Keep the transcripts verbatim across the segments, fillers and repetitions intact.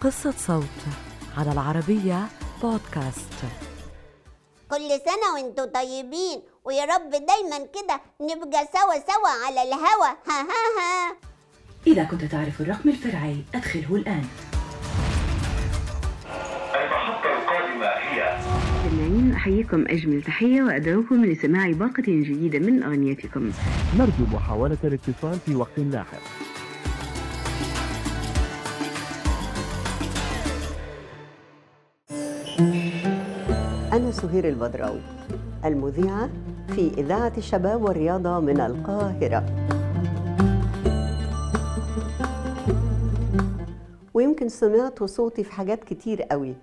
قصة صوت على العربية بودكاست. كل سنة وانتوا طيبين، ويا رب دايما كده نبقى سوا سوا على الهوا. ها ها ها. إذا كنت تعرف الرقم الفرعي أدخله الآن. المحطة القادمة هي. سمعين، أحييكم أجمل تحية وأدعوكم لسماع باقة جديدة من أغنيتكم. نرجو محاولة الاتصال في وقت لاحق. أنا سهير البدراوي، المذيعة في إذاعة الشباب والرياضة من القاهرة. ويمكن سمعتوا صوتي في حاجات كتير قوي،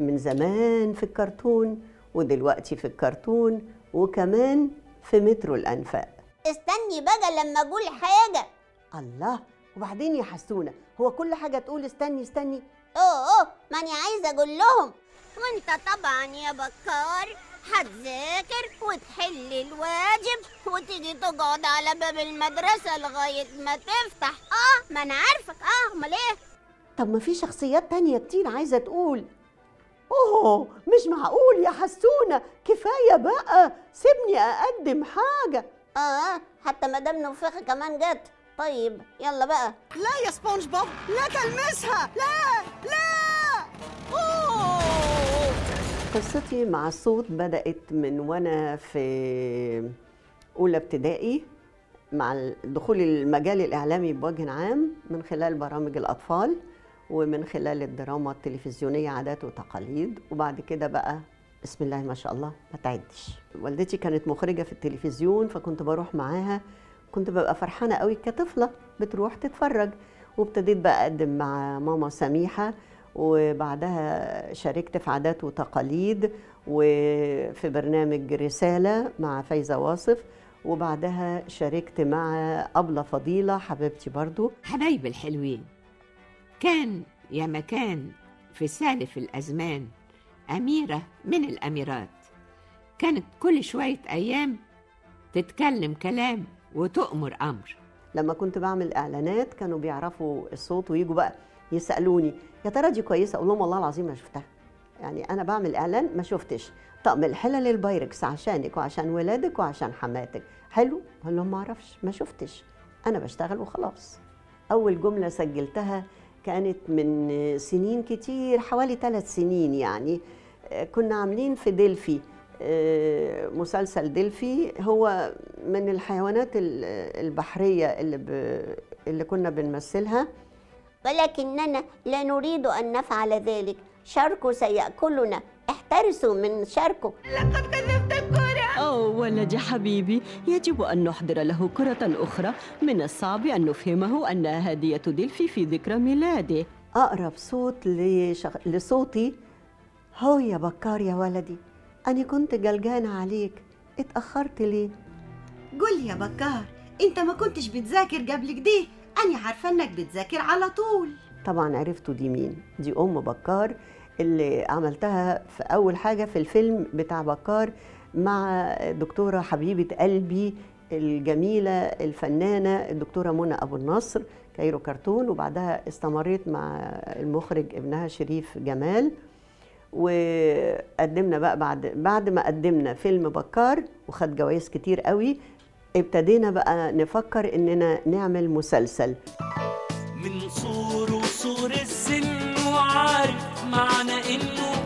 من زمان في الكرتون، ودلوقتي في الكرتون، وكمان في مترو الأنفاق. استني بقى لما أقول حاجة. الله، وبعدين يا حسونة، هو كل حاجة تقول استني استني؟ أوه أوه، ما أنا عايزة أقول لهم. وانت طبعا يا بكار هتذاكر وتحل الواجب وتيجي تقعد على باب المدرسة لغاية ما تفتح. اه ما انا عارفك. اه امال ايه؟ طب ما في شخصيات تانية كتير عايزة تقول. اوه مش معقول يا حسونة، كفاية بقى، سيبني اقدم حاجة. اه حتى مدام نوفخة كمان جت. طيب يلا بقى. لا يا سبونج بوب، لا تلمسها، لا لا. قصتي مع الصوت بدأت من وأنا في أولى ابتدائي، مع دخول المجال الإعلامي بوجه عام من خلال برامج الأطفال ومن خلال الدراما التلفزيونية عادات وتقاليد، وبعد كده بقى بسم الله ما شاء الله ما تعدش. والدتي كانت مخرجة في التلفزيون، فكنت بروح معاها، كنت ببقى فرحانة قوي كطفلة بتروح تتفرج. وابتديت بقى أقدم مع ماما سميحة، وبعدها شاركت في عادات وتقاليد وفي برنامج رسالة مع فايزة واصف، وبعدها شاركت مع أبلة فضيلة حبيبتي برضو. حبايب الحلوين، كان يا مكان في سالف الأزمان أميرة من الأميرات، كانت كل شوية أيام تتكلم كلام وتؤمر أمر. لما كنت بعمل إعلانات كانوا بيعرفوا الصوت ويجوا بقى يسألوني يا ترى دي كويسة؟ أقول لهم والله العظيم ما شفتها، يعني أنا بعمل إعلان ما شفتش. طقم الحلل البايركس عشانك وعشان ولادك وعشان حماتك حلو؟ أقول لهم ما أعرفش، ما شفتش، أنا بشتغل وخلاص. أول جملة سجلتها كانت من سنين كتير، حوالي ثلاث سنين يعني، كنا عاملين في ديلفي، مسلسل ديلفي، هو من الحيوانات البحرية اللي, اللي كنا بنمثلها. ولكننا لا نريد أن نفعل ذلك، شركه سيأكلنا، احترسوا من شركه. لقد كذبت الكرة. أوه ولدي حبيبي، يجب أن نحضر له كرة أخرى، من الصعب أن نفهمه أن هدية ديلفي في ذكرى ميلاده. أقرب صوت لشغ... لصوتي هو يا بكار يا ولدي، أنا كنت جلجانة عليك، اتأخرت ليه؟ قل يا بكار، أنت ما كنتش بتذاكر قبل كده، أنا عارفة أنك بتذاكر على طول. طبعاً عرفتوا دي مين، دي أم بكار اللي عملتها في أول حاجة في الفيلم بتاع بكار مع دكتورة حبيبة قلبي الجميلة الفنانة الدكتورة منى أبو النصر، كايرو كرتون. وبعدها استمريت مع المخرج ابنها شريف جمال، وقدمنا بقى بعد, بعد ما قدمنا فيلم بكار وخد جوائز كتير قوي، ابتدينا بقى نفكر اننا نعمل مسلسل. من صور وصور السن وعارف معنى انه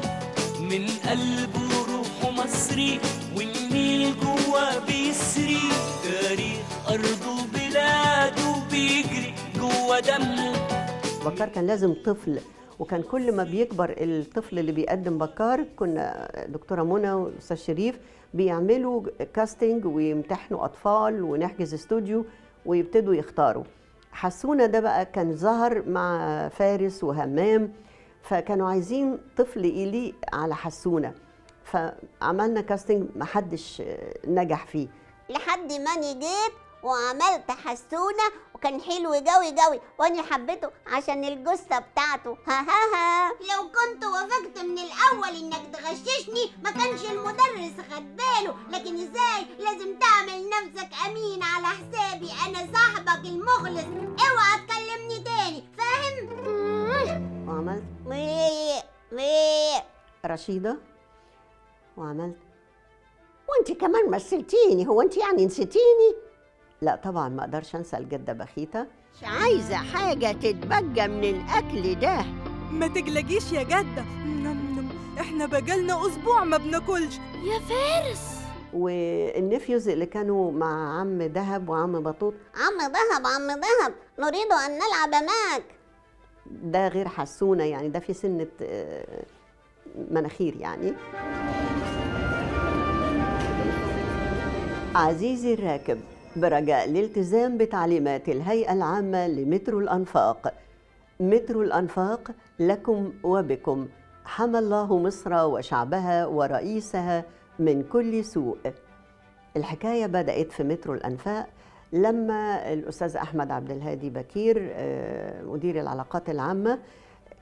من قلبه روحه مصري، والنيل جوه بيسري، تاريخ ارضه بلاده بيجري جوه دمه. بكار كان لازم طفل، وكان كل ما بيكبر الطفل اللي بيقدم بكار كنا دكتورة منى والاستاذ شريف بيعملوا كاستنج ويمتحنوا أطفال ونحجز استوديو ويبتدوا يختاروا. حسونا ده بقى كان ظهر مع فارس وهمام، فكانوا عايزين طفل يليق على حسونا، فعملنا كاستنج محدش نجح فيه لحد ما نجيت وعملت حسونة، وكان حلو جوي جوي، واني حبيته عشان الجثة بتاعته. ها ها ها. لو كنت وافقت من الأول إنك تغششني ما كانش المدرس خد باله، لكن إزاي لازم تعمل نفسك أمين على حسابي، أنا صاحبك المخلص، اوعى تكلمني تاني، فاهم؟ وعملت رشيدة وعملت. وانت كمان مثلتيني، هو انت يعني نسيتيني؟ لا طبعا ما اقدرش انسى الجدة بخيتة. مش عايزة حاجة تتبجى من الاكل ده. ما تقلقيش يا جدة، احنا بقالنا اسبوع ما بناكلش يا فارس. والنفيوز اللي كانوا مع عم دهب وعم بطوط، عم دهب عم دهب نريد ان نلعب معك، ده غير حسونة يعني، ده في سنة مناخير يعني. عزيزي الراكب، برجاء الالتزام بتعليمات الهيئة العامة لمترو الأنفاق، مترو الأنفاق لكم وبكم، حمى الله مصر وشعبها ورئيسها من كل سوء. الحكاية بدأت في مترو الأنفاق لما الأستاذ أحمد عبد الهادي بكير مدير العلاقات العامة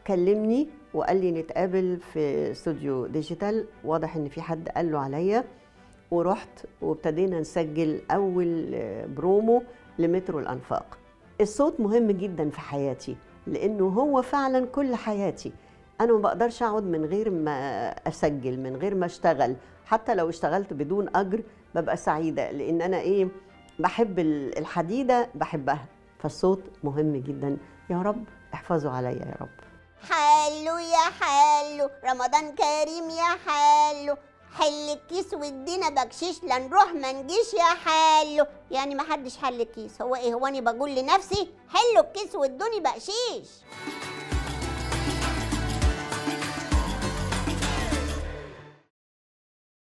كلمني وقال لي نتقابل في استوديو ديجيتال، واضح إن في حد قال له عليا، ورحت وابتدينا نسجل أول برومو لمترو الأنفاق. الصوت مهم جدا في حياتي لأنه هو فعلا كل حياتي، أنا ما بقدرش أقعد من غير ما أسجل، من غير ما أشتغل، حتى لو اشتغلت بدون أجر ببقى سعيدة، لأن أنا إيه بحب الحديدة بحبها، فالصوت مهم جدا. يا رب احفظوا عليا يا رب. حلو يا حلو، رمضان كريم يا حلو، حل الكيس وادينا بكشيش لنروح ما نجيش يا حلو. يعني ما حدش حل الكيس، هو ايه، هو انا بقول لنفسي حلوا الكيس وادوني بكشيش.